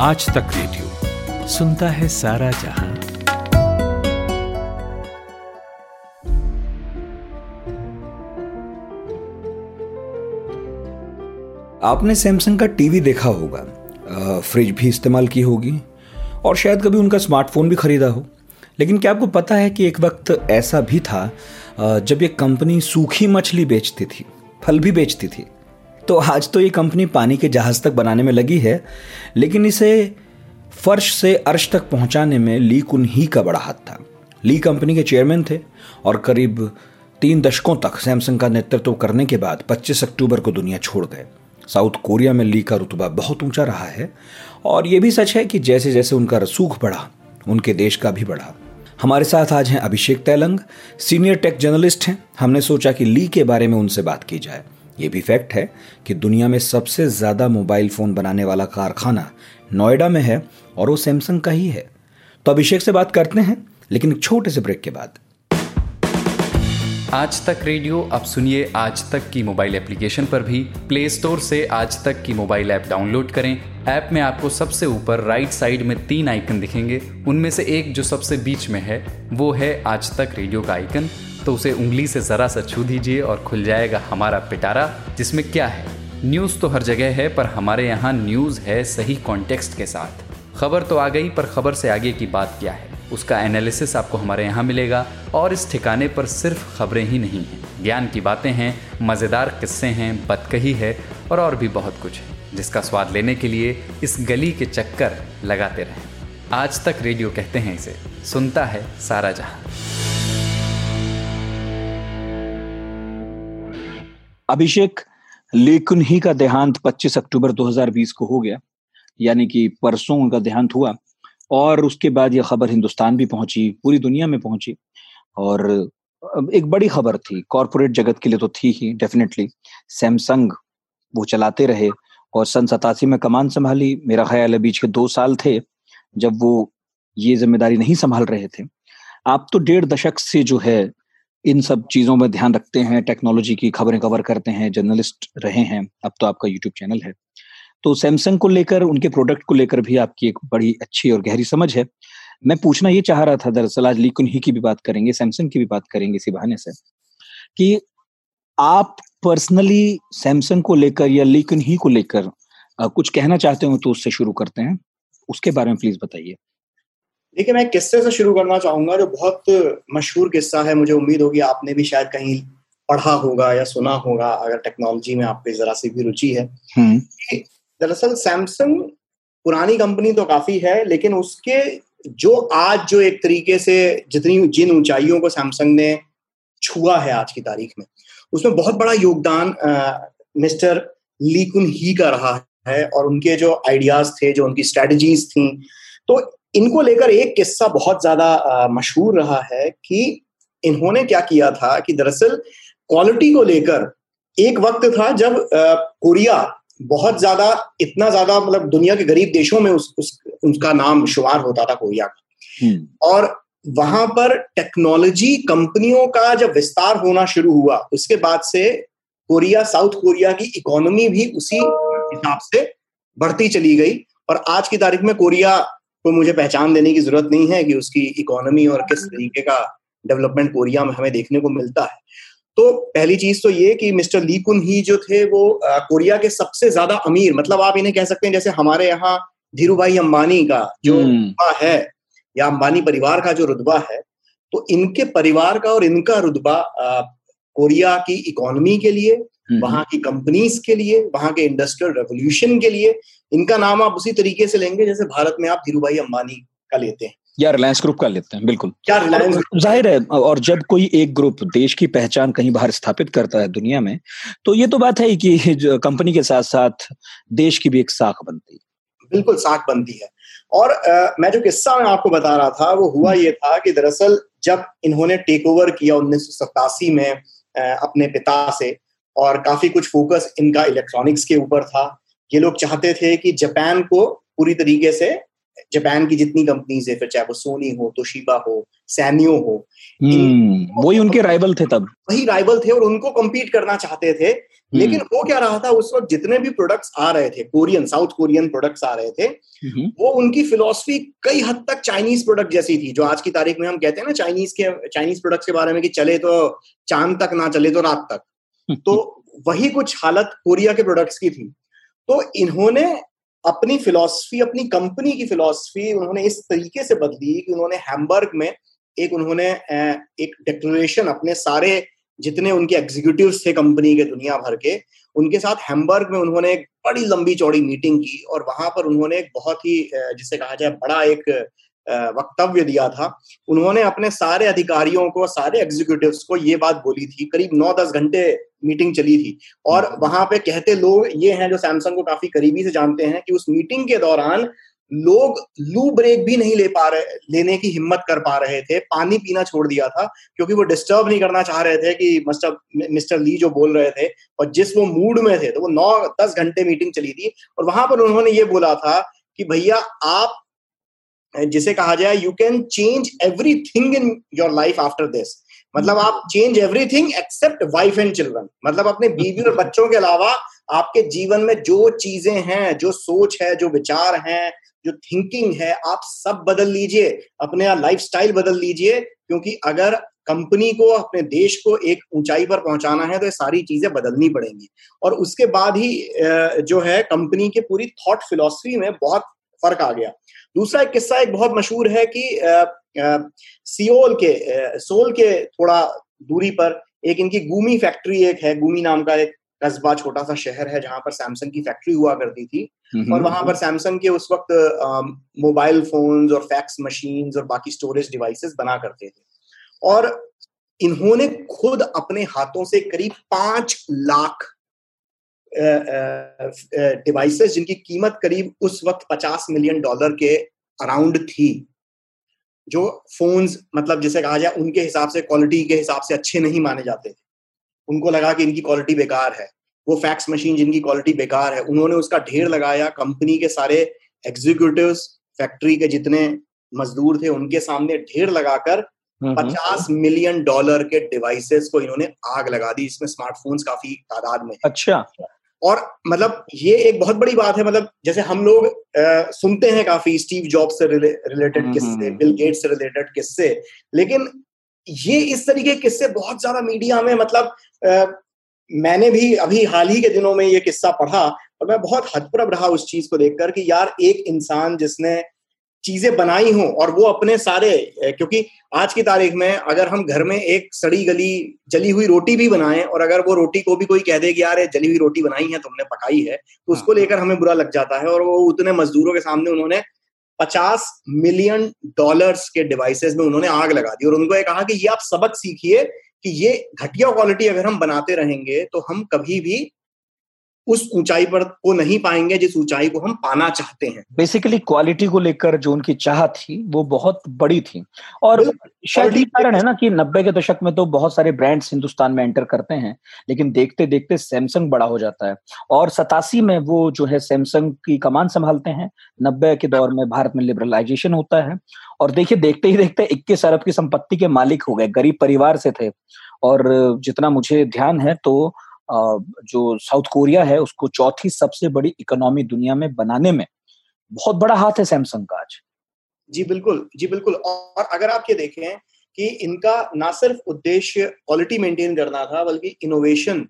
आज तक रेडियो सुनता है सारा जहां। आपने सैमसंग का टीवी देखा होगा, फ्रिज भी इस्तेमाल की होगी और शायद कभी उनका स्मार्टफोन भी खरीदा हो। लेकिन क्या आपको पता है कि एक वक्त ऐसा भी था जब ये कंपनी सूखी मछली बेचती थी, फल भी बेचती थी। तो आज तो ये कंपनी पानी के जहाज तक बनाने में लगी है, लेकिन इसे फर्श से अर्श तक पहुंचाने में ली कुन-ही का बड़ा हाथ था। ली कंपनी के चेयरमैन थे और करीब 3 दशकों तक सैमसंग का नेतृत्व करने के बाद 25 अक्टूबर को दुनिया छोड़ गए। साउथ कोरिया में ली का रुतबा बहुत ऊंचा रहा है और ये भी सच है कि जैसे जैसे उनका रसूख बढ़ा, उनके देश का भी बढ़ा। हमारे साथ आज हैं Abhishek Tailang, senior tech journalist हैं। हमने सोचा कि ली के बारे में उनसे बात की जाए। ये भी फैक्ट है कि दुनिया में सबसे ज़्यादा मोबाइल फ़ोन बनाने वाला कारखाना नोएडा में है और वो सैमसंग का ही है। तो अभिषेक से बात करते हैं, लेकिन एक छोटे से ब्रेक के बाद। आज तक रेडियो अब सुनिए आज तक की मोबाइल एप्लीकेशन पर भी। प्ले स्टोर से आज तक की मोबाइल ऐप डाउनलोड करें। ऐप में आपको सबसे ऊपर राइट साइड में 3 आइकन दिखेंगे, उनमें से एक जो सबसे बीच में है वो है आज तक रेडियो का आइकन। तो उसे उंगली से ज़रा सा छू दीजिए और खुल जाएगा हमारा पिटारा, जिसमें क्या है, न्यूज़ तो हर जगह है, पर हमारे यहाँ न्यूज़ है सही कॉन्टेक्स्ट के साथ। खबर तो आ गई, पर खबर से आगे की बात क्या है, उसका एनालिसिस आपको हमारे यहाँ मिलेगा। और इस ठिकाने पर सिर्फ खबरें ही नहीं हैं, ज्ञान की बातें हैं, मज़ेदार किस्से हैं, बतकही है और भी बहुत कुछ है, जिसका स्वाद लेने के लिए इस गली के चक्कर लगाते रहें। आज तक रेडियो कहते हैं इसे, सुनता है सारा जहां। अभिषेक, ली कुन-ही का देहांत 25 अक्टूबर 2020 को हो गया, यानी कि परसों उनका देहांत हुआ और उसके बाद यह खबर हिंदुस्तान भी पहुंची, पूरी दुनिया में पहुंची और एक बड़ी खबर थी। कॉर्पोरेट जगत के लिए तो थी ही, डेफिनेटली सैमसंग वो चलाते रहे और सन 87 में कमान संभाली। मेरा ख्याल है बीच के 2 साल थे जब वो ये जिम्मेदारी नहीं संभाल रहे थे। आप तो 1.5 दशक से जो है इन सब चीज़ों में ध्यान रखते हैं, टेक्नोलॉजी की खबरें कवर करते हैं, जर्नलिस्ट रहे हैं, अब तो आपका यूट्यूब चैनल है। तो सैमसंग को लेकर, उनके प्रोडक्ट को लेकर भी आपकी एक बड़ी अच्छी और गहरी समझ है। मैं पूछना ये चाह रहा था, दरअसल आज ली कुन-ही की भी बात करेंगे, सैमसंग की भी बात करेंगे इसी बहाने से, कि आप पर्सनली सैमसंग को लेकर या ली कुन-ही को लेकर कुछ कहना चाहते हो तो उससे शुरू करते हैं, उसके बारे में प्लीज बताइए। देखिए, मैं किस्से से शुरू करना चाहूंगा जो बहुत मशहूर किस्सा है, मुझे उम्मीद होगी आपने भी शायद कहीं पढ़ा होगा या सुना होगा, अगर टेक्नोलॉजी में आपकी जरा सी भी रुचि है। दरअसल सैमसंग पुरानी कंपनी तो काफी है, लेकिन उसके जो आज जो एक तरीके से जिन ऊंचाइयों को सैमसंग ने छुआ है आज की तारीख में, उसमें बहुत बड़ा योगदान मिस्टर ली कुन-ही का रहा है और उनके जो आइडियाज थे, जो उनकी स्ट्रेटजीज थी। तो इनको लेकर एक किस्सा बहुत ज्यादा मशहूर रहा है कि इन्होंने क्या किया था कि दरअसल क्वालिटी को लेकर एक वक्त था जब कोरिया बहुत ज्यादा, इतना ज्यादा, मतलब दुनिया के गरीब देशों में उसका नाम शुमार होता था, कोरिया का। और वहां पर टेक्नोलॉजी कंपनियों का जब विस्तार होना शुरू हुआ, उसके बाद से कोरिया, साउथ कोरिया की इकोनॉमी भी उसी हिसाब से बढ़ती चली गई। और आज की तारीख में कोरिया को मुझे पहचान देने की जरूरत नहीं है कि उसकी इकोनॉमी और किस तरीके का डेवलपमेंट कोरिया में हमें देखने को मिलता है। तो पहली चीज तो ये कि मिस्टर ली कुन-ही जो थे वो कोरिया के सबसे ज्यादा अमीर, मतलब आप इन्हें कह सकते हैं जैसे हमारे यहाँ धीरूभाई अंबानी का जो रुतबा है या अंबानी परिवार का जो रुतबा है, तो इनके परिवार का और इनका रुतबा कोरिया की इकोनॉमी के लिए, वहां की कंपनीज के लिए, वहां के इंडस्ट्रियल रेवोल्यूशन के लिए, इनका नाम आप उसी तरीके से लेंगे जैसे भारत में आप धीरूभाई अंबानी का लेते हैं या रिलायंस ग्रुप का लेते हैं। बिल्कुल, जाहिर है। और जब कोई एक ग्रुप देश की पहचान कहीं बाहर स्थापित करता है दुनिया में, तो ये तो बात है कि कंपनी के साथ साथ देश की भी एक साख बनती है। बिल्कुल, साख बनती है। और मैं जो किस्सा में आपको बता रहा था वो हुआ ये था कि दरअसल जब इन्होंने टेक ओवर किया 1987 में अपने पिता से, और काफी कुछ फोकस इनका इलेक्ट्रॉनिक्स के ऊपर था। ये लोग चाहते थे कि जापान को पूरी तरीके से जापान की जितनी कंपनीज है, फिर चाहे वो सोनी हो, तोशिबा हो, सैम्यो हो, वही उनके राइवल थे तब, वही राइवल थे और उनको कम्पीट करना चाहते थे। लेकिन वो क्या रहा था उस वक्त, जितने भी प्रोडक्ट्स आ रहे थे कोरियन, साउथ कोरियन प्रोडक्ट्स आ रहे थे, वो उनकी फिलॉसफी कई हद तक चाइनीज प्रोडक्ट जैसी थी, जो आज की तारीख में हम कहते हैं ना चाइनीज प्रोडक्ट्स के बारे में कि चले तो चांद तक, ना चले तो रात तक। तो वही कुछ हालत कोरिया के प्रोडक्ट्स की थी। तो इन्होंने अपनी फिलॉसफी, अपनी कंपनी की फिलॉसफी उन्होंने इस तरीके से बदली कि उन्होंने हैम्बर्ग में उन्होंने एक डिक्लेरेशन अपने सारे जितने उनके एग्जीक्यूटिव्स थे कंपनी के दुनिया भर के, उनके साथ हैम्बर्ग में उन्होंने एक बड़ी लंबी चौड़ी मीटिंग की और वहां पर उन्होंने एक बहुत ही जिसे कहा जाए बड़ा एक वक्तव्य दिया था। उन्होंने अपने सारे अधिकारियों को, सारे एग्जीक्यूटिव्स को ये बात बोली थी। करीब 9-10 घंटे मीटिंग चली थी और वहां पे कहते लोग ये हैं जो सैमसंग को काफी करीबी से जानते हैं कि उस मीटिंग के दौरान लोग लू ब्रेक भी नहीं लेने की हिम्मत कर पा रहे थे, पानी पीना छोड़ दिया था, क्योंकि वो डिस्टर्ब नहीं करना चाह रहे थे कि मिस्टर ली जो बोल रहे थे और जिस वो मूड में थे। तो वो 9-10 घंटे मीटिंग चली थी और वहां पर उन्होंने ये बोला था कि भैया आप, जिसे कहा जाए, you can change everything in your life after this, मतलब आप change everything except wife and children, मतलब अपने बीवी और बच्चों के अलावा आपके जीवन में जो चीजें हैं, जो सोच है, जो विचार हैं, जो थिंकिंग है, आप सब बदल लीजिए, अपने लाइफस्टाइल बदल लीजिए, क्योंकि अगर कंपनी को, अपने देश को एक ऊंचाई पर पहुंचाना है तो ये सारी चीजें बदलनी पड़ेंगी। और उसके बाद ही जो है कंपनी के पूरी थॉट फिलॉसफी में बहुत फर्क आ गया। दूसरा एक किस्सा एक बहुत मशहूर है कि सोल के थोड़ा दूरी पर एक इनकी गुमी फैक्ट्री एक है। गुमी नाम का एक कस्बा, छोटा सा शहर है जहां पर सैमसंग की फैक्ट्री हुआ करती थी और वहां पर सैमसंग के उस वक्त मोबाइल फोन्स और फैक्स मशीन्स और बाकी स्टोरेज डिवाइसेस बना करते थे। और इन्होंने खुद अपने हाथों से करीब 5 लाख डिवाइसेस, जिनकी कीमत करीब उस वक्त $50 मिलियन के अराउंड थी, जो फोन्स मतलब जिसे कहा जाए उनके हिसाब से, क्वालिटी के हिसाब से अच्छे नहीं माने जाते थे, उनको लगा कि इनकी क्वालिटी बेकार है। वो फैक्स मशीन जिनकी क्वालिटी बेकार है, उन्होंने उसका ढेर लगाया, कंपनी के सारे एग्जीक्यूटिव्स, फैक्ट्री के जितने मजदूर थे उनके सामने ढेर लगाकर $50 मिलियन के डिवाइसेस को इन्होंने आग लगा दी, इसमें स्मार्टफोन्स काफी तादाद में। अच्छा। और मतलब ये एक बहुत बड़ी बात है, मतलब जैसे हम लोग सुनते हैं काफी स्टीव जॉब्स से रिलेटेड किस्से, बिल गेट्स से रिलेटेड किस्से, लेकिन ये इस तरीके के किस्से बहुत ज्यादा मीडिया में, मतलब मैंने भी अभी हाल ही के दिनों में ये किस्सा पढ़ा और मैं बहुत हतप्रभ रहा उस चीज को देखकर कि यार एक इंसान जिसने चीजें बनाई हों और वो अपने सारे, क्योंकि आज की तारीख में अगर हम घर में एक सड़ी गली जली हुई रोटी भी बनाएं और अगर वो रोटी को भी कोई कह दे कि यार जली हुई रोटी बनाई है तुमने, पकाई है, तो उसको लेकर हमें बुरा लग जाता है। और वो उतने मजदूरों के सामने उन्होंने $50 मिलियन के डिवाइसेस में उन्होंने आग लगा दी और उनको ये कहा कि ये आप सबक सीखिए कि ये घटिया क्वालिटी अगर हम बनाते रहेंगे तो हम कभी भी उस ऊंचाई पर को नहीं पाएंगे जिस ऊंचाई को हम पाना चाहते हैं। बेसिकली क्वालिटी को लेकर जो उनकी चाह थी वो बहुत बड़ी थी और शायद यही कारण है ना कि 90 के दशक में तो बहुत सारे ब्रांड्स हिंदुस्तान में एंटर करते हैं, लेकिन देखते देखते सैमसंग बड़ा हो जाता है और 87 में वो जो है सैमसंग की कमान संभालते हैं। 90 के दौर में भारत में लिबरलाइजेशन होता है और देखिए देखते ही देखते 21 अरब की संपत्ति के मालिक हो गए। गरीब परिवार से थे और जितना मुझे ध्यान है तो जो साउथ कोरिया है उसको 4th सबसे बड़ी इकोनॉमी दुनिया में बनाने में बहुत बड़ा हाथ है सैमसंग का आज। जी बिल्कुल। और अगर आप ये देखें कि इनका ना सिर्फ उद्देश्य क्वालिटी मेंटेन करना था बल्कि इनोवेशन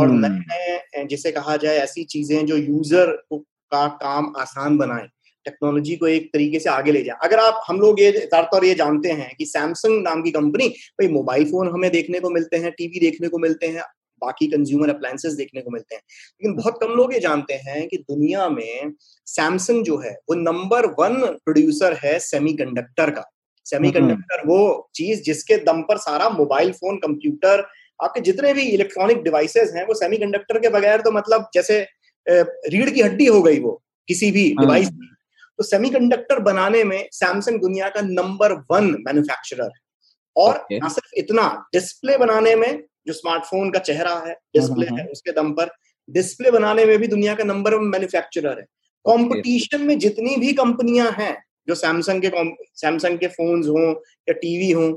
और नए जिसे कहा जाए ऐसी चीजें जो यूजर का काम आसान बनाए, टेक्नोलॉजी को एक तरीके से आगे ले जाए। अगर आप हम लोग ये जानते हैं कि सैमसंग नाम की कंपनी, भाई मोबाइल फोन हमें देखने को मिलते हैं, टीवी देखने को मिलते हैं, बाकी कंज्यूमर अप्लायंसेस देखने को मिलते हैं, लेकिन बहुत कम लोग ये जानते हैं कि दुनिया में सैमसंग जो है वो नंबर 1 प्रोड्यूसर है सेमीकंडक्टर का। सेमीकंडक्टर वो चीज जिसके दम पर सारा मोबाइल फोन, कंप्यूटर, आपके जितने भी इलेक्ट्रॉनिक डिवाइसेस हैं वो सेमीकंडक्टर के बगैर तो मतलब जैसे रीढ़ की हड्डी हो गई वो किसी भी डिवाइस की। तो सेमीकंडक्टर बनाने में सैमसंग दुनिया का नंबर 1 मैन्युफैक्चरर है और ना सिर्फ इतना, डिस्प्ले बनाने में, जो स्मार्टफोन का चेहरा है, डिस्प्ले है, उसके दम पर डिस्प्ले बनाने में भी दुनिया का नंबर 1 मैन्युफैक्चरर है। कंपटीशन में जितनी भी कंपनियां हैं जो सैमसंग के फोन्स हों या टीवी हों,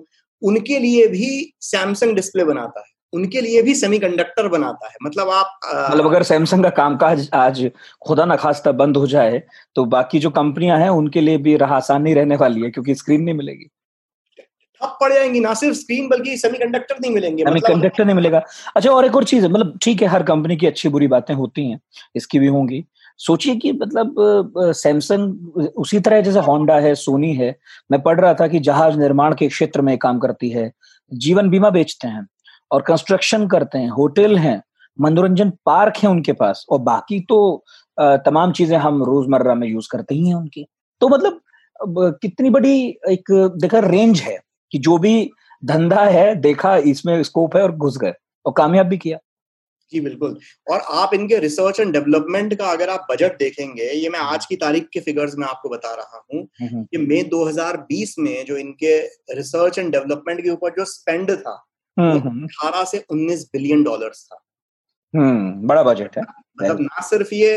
उनके लिए भी सैमसंग डिस्प्ले बनाता है, उनके लिए भी सेमीकंडक्टर बनाता है। मतलब आप अगर सैमसंग का कामकाज आज खुदा न खास्ता बंद हो जाए तो बाकी जो कंपनियां हैं उनके लिए भी राह आसान नहीं रहने वाली है, क्योंकि स्क्रीन नहीं मिलेगी, ठप पड़ जाएंगी। ना सिर्फ स्क्रीन बल्कि सेमीकंडक्टर नहीं मिलेंगे, सेमीकंडक्टर नहीं मिलेगा। अच्छा, और एक और चीज है, मतलब ठीक है, हर कंपनी की अच्छी बुरी बातें होती हैं, इसकी भी होंगी। सोचिए कि मतलब सैमसंग उसी तरह जैसे होंडा है, सोनी है, मैं पढ़ रहा था कि जहाज निर्माण के क्षेत्र में काम करती है, जीवन बीमा बेचते हैं और कंस्ट्रक्शन करते हैं, होटल हैं, मनोरंजन पार्क है उनके पास, और बाकी तो तमाम चीजें हम रोजमर्रा में यूज करते ही हैं उनकी। तो मतलब कितनी बड़ी एक देखा रेंज है कि जो भी धंधा है देखा इसमें स्कोप है और घुस गए और कामयाब भी किया। जी बिल्कुल। और आप इनके रिसर्च एंड डेवलपमेंट का अगर आप बजट देखेंगे, ये मैं आज की तारीख के फिगर्स में आपको बता रहा हूँ, कि मई 2020 में जो इनके रिसर्च एंड डेवलपमेंट के ऊपर जो स्पेंड था 18 से 19 बिलियन डॉलर्स था। बड़ा बजट है। मतलब ना सिर्फ ये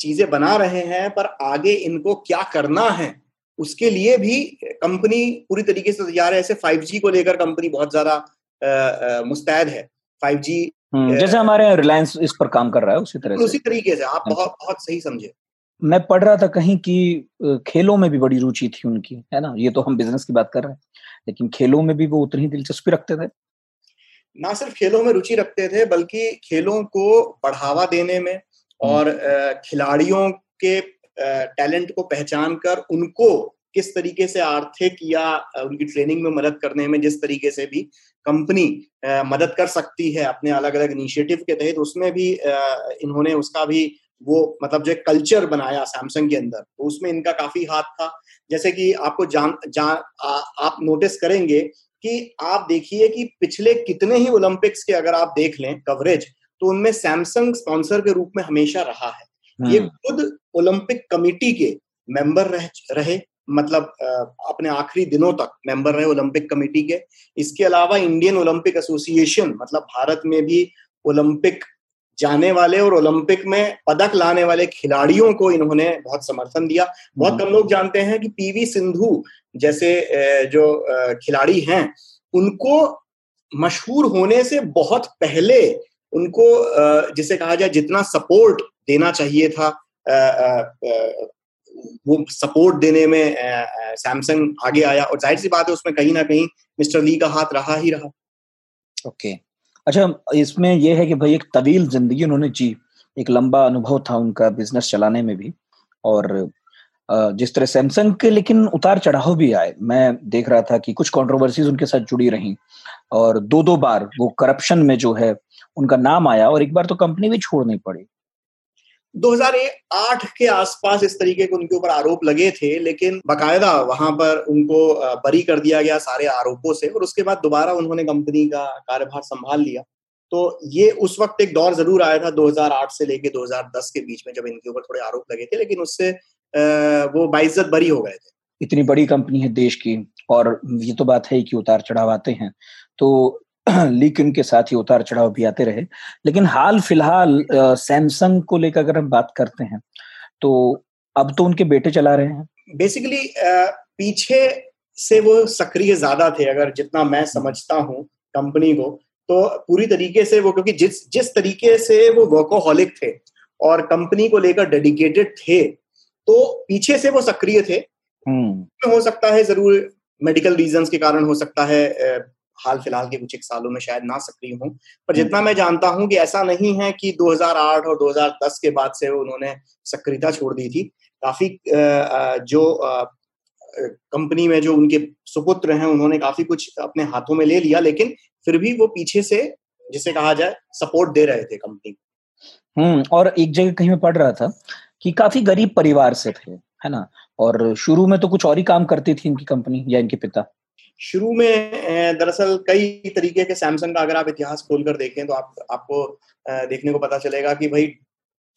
चीजें बना रहे हैं, पर आगे इनको क्या करना है उसके लिए भी कंपनी पूरी तरीके से तैयार है। ऐसे 5G को लेकर कंपनी बहुत ज्यादा मुस्तैद है। 5G जैसे हमारे रिलायंस इस पर काम कर रहा है, उसी तरीके से आप बहुत बहुत सही समझे। मैं पढ़ रहा था कहीं कि खेलों में भी बड़ी रुचि थी उनकी, है ना। ये तो हम बिजनेस की बात कर रहे हैं, लेकिन खेलों में भी वो उतनी ही दिलचस्पी रखते थे। ना सिर्फ खेलों में रुचि रखते थे, बल्कि खेलों को बढ़ावा देने में और खिलाड़ियों के टैलेंट को पहचान कर उनको किस तरीके से आर्थिक या उनकी ट्रेनिंग में मदद करने में जिस तरीके से भी कंपनी मदद कर सकती है अपने अलग अलग इनिशिएटिव के तहत, उसमें भी इन्होंने उसका भी वो मतलब जो कल्चर बनाया सैमसंग के अंदर, तो उसमें इनका काफी हाथ था। जैसे कि आपको आप नोटिस करेंगे कि आप देखिए कि पिछले कितने ही ओलंपिक्स के अगर आप देख लें कवरेज, तो उनमें सैमसंग स्पॉन्सर के रूप में हमेशा रहा है। ये खुद ओलंपिक कमेटी के मेंबर रहे, मतलब अपने आखिरी दिनों तक मेंबर रहे ओलंपिक कमेटी के। इसके अलावा इंडियन ओलंपिक एसोसिएशन, मतलब भारत में भी ओलंपिक जाने वाले और ओलंपिक में पदक लाने वाले खिलाड़ियों को इन्होंने बहुत समर्थन दिया। बहुत कम लोग जानते हैं कि पीवी सिंधु जैसे जो खिलाड़ी हैं, उनको मशहूर होने से बहुत पहले उनको जिसे कहा जाए जितना सपोर्ट देना चाहिए था, वो सपोर्ट देने में सैमसंग आगे आया, और जाहिर सी बात है उसमें कहीं ना कहीं मिस्टर ली का हाथ रहा ही रहा। ओके, अच्छा, इसमें यह है कि भाई एक तवील जिंदगी उन्होंने जी, एक लंबा अनुभव था उनका बिजनेस चलाने में भी, और जिस तरह सैमसंग के लेकिन उतार चढ़ाव भी आए। मैं देख रहा था कि कुछ कंट्रोवर्सीज उनके साथ जुड़ी रहीं, और 2-2 बार वो करप्शन में जो है उनका नाम आया, और एक बार तो कंपनी भी छोड़नी पड़ी। 2008 के आसपास इस तरीके के उनके ऊपर आरोप लगे थे, लेकिन बकायदा वहां पर उनको बरी कर दिया गया सारे आरोपों से, और उसके बाद दोबारा उन्होंने कंपनी का कार्यभार संभाल लिया। तो ये उस वक्त एक दौर जरूर आया था 2008 से लेके 2010 के बीच में, जब इनके ऊपर थोड़े आरोप लगे थे, लेकिन उससे वो बाइज्जत बरी हो गए थे। इतनी बड़ी कंपनी है देश की, और ये तो बात है कि उतार चढ़ाव आते हैं, तो लीकिन के साथ ही उतार चढ़ाव भी आते रहे। लेकिन हाल फिलहाल सैमसंग को लेकर अगर हम बात करते हैं, तो अब तो उनके बेटे चला रहे हैं। बेसिकली पीछे से वो सक्रिय ज्यादा थे, अगर जितना मैं समझता हूँ कंपनी को, तो पूरी तरीके से वो, क्योंकि जिस तरीके से वो वर्कोहॉलिक थे और कंपनी को लेकर डेडिकेटेड थे, तो पीछे से वो सक्रिय थे। हो सकता है जरूर मेडिकल रीजंस के कारण, हो सकता है हाल फिलहाल के कुछ एक सालों में शायद ना सक्रिय हूं, पर जितना मैं जानता हूं कि ऐसा नहीं है कि 2008 और 2010 के बाद से उन्होंने सक्रियता छोड़ दी थी। काफी जो कंपनी में जो उनके सुपुत्र हैं, उन्होंने काफी कुछ अपने हाथों में ले लिया, लेकिन फिर भी वो पीछे से जिसे कहा जाए सपोर्ट दे रहे थे कंपनी। और एक जगह कहीं मैं पढ़ रहा था कि काफी गरीब परिवार से थे, है ना, और शुरू में तो कुछ और ही काम करती थी इनकी कंपनी या इनके पिता। शुरू में दरअसल कई तरीके के सैमसंग का अगर आप इतिहास खोलकर देखें तो आपको देखने को पता चलेगा कि भाई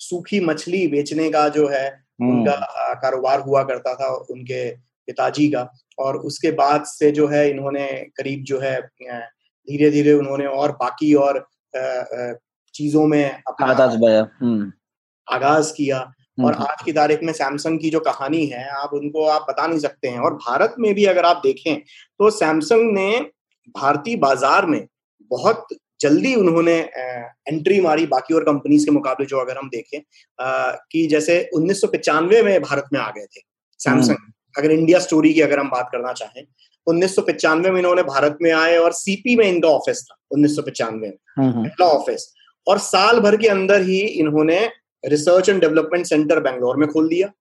सूखी मछली बेचने का जो है उनका कारोबार हुआ करता था उनके पिताजी का, और उसके बाद से जो है इन्होंने करीब जो है धीरे धीरे उन्होंने और बाकी और चीजों में अपना आगाज किया। और आज की तारीख में सैमसंग की जो कहानी है आप उनको आप बता नहीं सकते हैं। और भारत में भी अगर आप देखें तो सैमसंग ने भारतीय बाजार में बहुत जल्दी उन्होंने एंट्री मारी बाकी और कंपनीज के मुकाबले। जो अगर हम देखें कि जैसे 1995 में भारत में आ गए थे सैमसंग, अगर इंडिया स्टोरी की अगर हम बात करना चाहें, 1995 में इन्होंने भारत में आए और सीपी में इनका ऑफिस था 1995 में पहला ऑफिस, और साल भर के अंदर ही इन्होंने research and development centre Bangalore में खोल दिया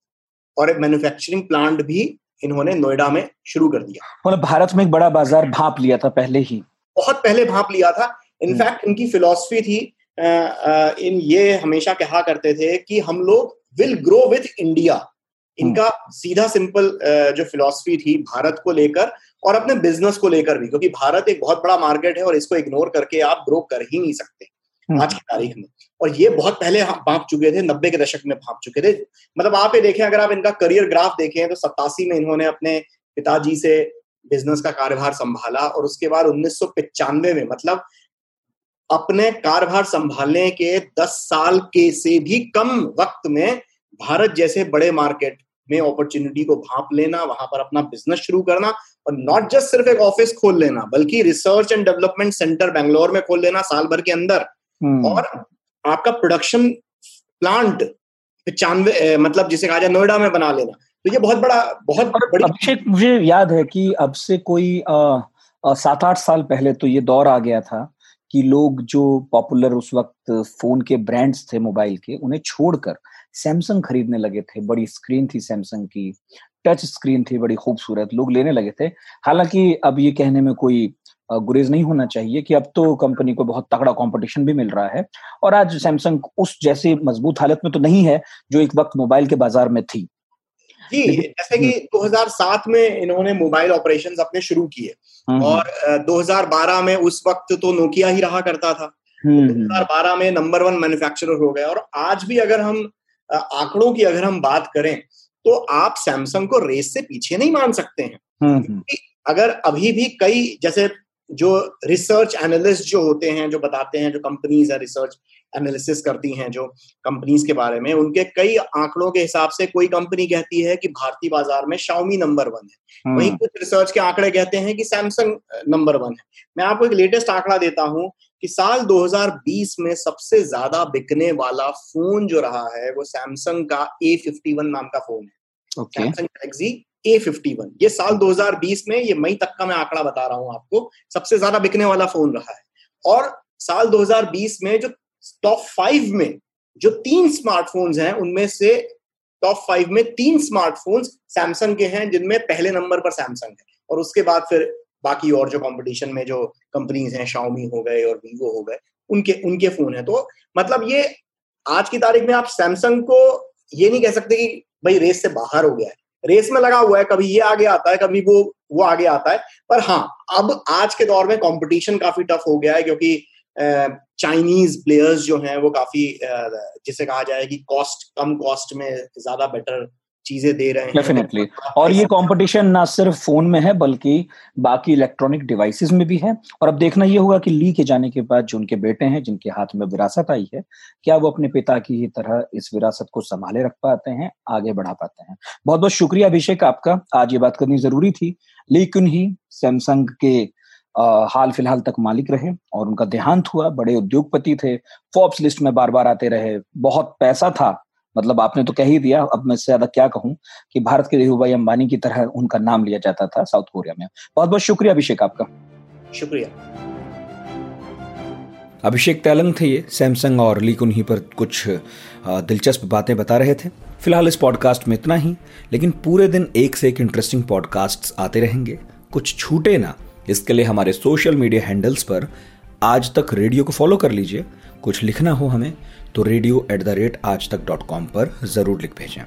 और एक मैन्युफैक्चरिंग प्लांट भी इन्होंने नोएडा में शुरू कर दिया। मतलब भारत में एक बड़ा बाजार भांप लिया था पहले ही, बहुत पहले भांप लिया था। इनफैक्ट इनकी फिलॉसफी थी, इन ये हमेशा कहा करते थे कि हम लोग विल ग्रो विथ इंडिया। इनका सीधा सिंपल जो फिलॉसफी थी भारत को लेकर और अपने बिजनेस को लेकर भी, क्योंकि भारत एक बहुत बड़ा मार्केट है और इसको इग्नोर करके आप ग्रो कर ही नहीं सकते आज की तारीख में। और ये बहुत पहले भांप चुके थे, 90 के दशक में भांप चुके थे। मतलब आप ये देखें, अगर आप इनका करियर ग्राफ देखें तो 87 में इन्होंने अपने पिताजी से बिजनेस का कार्यभार संभाला और उसके बाद 1995 में, मतलब अपने कार्यभार संभालने के 10 साल के से भी कम वक्त में भारत जैसे बड़े मार्केट में अपॉर्चुनिटी को भांप लेना, वहां पर अपना बिजनेस शुरू करना और नॉट जस्ट सिर्फ एक ऑफिस खोल लेना बल्कि research and development centre Bangalore में खोल लेना साल भर के अंदर, और आपका प्रोडक्शन प्लांट 95 मतलब जिसे कहा जाए नोएडा में बना लेना। तो ये बहुत बड़ी अभिषेक, मुझे याद है कि अब से कोई 7-8 साल पहले तो ये दौर आ गया था कि लोग जो पॉपुलर उस वक्त फोन के ब्रांड्स थे मोबाइल के, उन्हें छोड़कर सैमसंग खरीदने लगे थे। बड़ी स्क्रीन थी सैमसंग की, टच स्क्रीन थी बड़ी खूबसूरत, लोग लेने लगे थे। हालांकि अब ये कहने में कोई गुरेज नहीं होना चाहिए कि अब तो कंपनी को बहुत तगड़ा कंपटीशन भी मिल रहा है और आज सैमसंग उस जैसी मजबूत हालत में तो नहीं है जो एक वक्त मोबाइल के बाजार में थी। जी, जैसे कि 2007 में इन्होंने मोबाइल ऑपरेशंस अपने शुरू किए और 2012 में उस वक्त तो नोकिया ही रहा करता था, 2012 में नंबर 1 मैन्युफैक्चरर हो गया। और आज भी अगर हम आंकड़ों की अगर हम बात करें तो आप सैमसंग को रेस से पीछे नहीं मान सकते हैं। अगर अभी भी कई जैसे जो रिसर्च एनालिस्ट जो होते हैं, जो बताते हैं, जो कंपनीज है रिसर्च एनालिसिस करती हैं जो कंपनीज के बारे में, उनके कई आंकड़ों के हिसाब से कोई कंपनी कहती है कि भारतीय बाजार में Xiaomi नंबर 1 है, वहीं कुछ रिसर्च के आंकड़े कहते हैं कि Samsung नंबर 1 है। मैं आपको एक लेटेस्ट आंकड़ा देता हूं कि साल 2020 में सबसे ज्यादा बिकने वाला फोन जो रहा है वो सैमसंग का A51 नाम का फोन है, सैमसंग गैलेक्सी A51। ये साल 2020 में, ये मई तक का मैं आंकड़ा बता रहा हूं आपको, सबसे ज्यादा बिकने वाला फोन रहा है। और साल 2020 में जो टॉप 5 में जो 3 स्मार्टफोन्स हैं, उनमें से टॉप 5 में 3 स्मार्टफोन्स सैमसंग के हैं, जिनमें पहले नंबर पर सैमसंग है और उसके बाद फिर बाकी और जो कंपटीशन में जो कंपनीज हैं Xiaomi हो गए और Vivo हो गए, उनके फोन है। तो मतलब ये आज की तारीख में आप सैमसंग को ये नहीं कह सकते कि भाई रेस से बाहर हो गया है, रेस में लगा हुआ है, कभी ये आगे आता है कभी वो आगे आता है। पर हाँ, अब आज के दौर में कंपटीशन काफी टफ हो गया है क्योंकि चाइनीज प्लेयर्स जो हैं वो काफी जिसे कहा जाए कि कम कॉस्ट में ज्यादा बेटर चीजें दे रहे हैं। डेफिनेटली। और ये कंपटीशन ना सिर्फ फोन में है बल्कि बाकी इलेक्ट्रॉनिक डिवाइसेस में भी है। और अब देखना ये होगा कि ली के जाने के बाद जो उनके बेटे हैं, जिनके हाथ में विरासत आई है, क्या वो अपने पिता की ही तरह इस विरासत को संभाले रख पाते हैं, आगे बढ़ा पाते हैं। बहुत बहुत शुक्रिया अभिषेक आपका, आज ये बात करनी जरूरी थी। ली कुन-ही सैमसंग के हाल फिलहाल तक मालिक रहे और उनका देहांत हुआ। बड़े उद्योगपति थे, फोर्ब्स लिस्ट में बार बार आते रहे, बहुत पैसा था, मतलब आपने तो कह ही दिया, अब मैं इससे ज्यादा क्या कहूं कि भारत के धीरूभाई अंबानी की तरह उनका नाम लिया जाता था साउथ कोरिया में। बहुत बहुत शुक्रिया अभिषेक आपका। शुक्रिया। अभिषेक तैलंग थे ये, सैमसंग और ली कुन-ही पर कुछ दिलचस्प बातें बता रहे थे। फिलहाल इस पॉडकास्ट में इतना ही, लेकिन पूरे दिन एक से एक इंटरेस्टिंग पॉडकास्ट आते रहेंगे, कुछ छूटे ना। इसके लिए हमारे सोशल मीडिया हैंडल्स पर आज तक रेडियो को फॉलो कर लीजिए। कुछ लिखना हो हमें तो radio@aajtak.com पर जरूर लिख भेजें।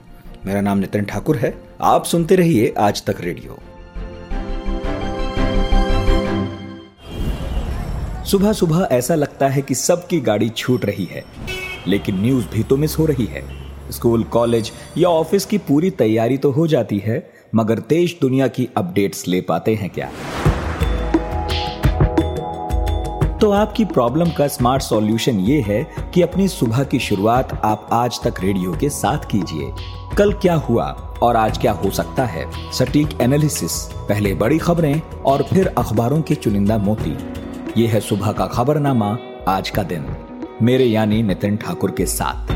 मेरा नाम नितिन ठाकुर है, आप सुनते रहिए आज तक रेडियो। सुबह सुबह ऐसा लगता है कि सबकी गाड़ी छूट रही है, लेकिन न्यूज़ भी तो मिस हो रही है। स्कूल, कॉलेज या ऑफिस की पूरी तैयारी तो हो जाती है, मगर देश दुनिया की अपडेट्स ले पाते हैं क्या? तो आपकी प्रॉब्लम का स्मार्ट सॉल्यूशन ये है कि अपनी सुबह की शुरुआत आप आज तक रेडियो के साथ कीजिए। कल क्या हुआ और आज क्या हो सकता है, सटीक एनालिसिस, पहले बड़ी खबरें और फिर अखबारों के चुनिंदा मोती। ये है सुबह का खबरनामा, आज का दिन, मेरे यानी नितिन ठाकुर के साथ।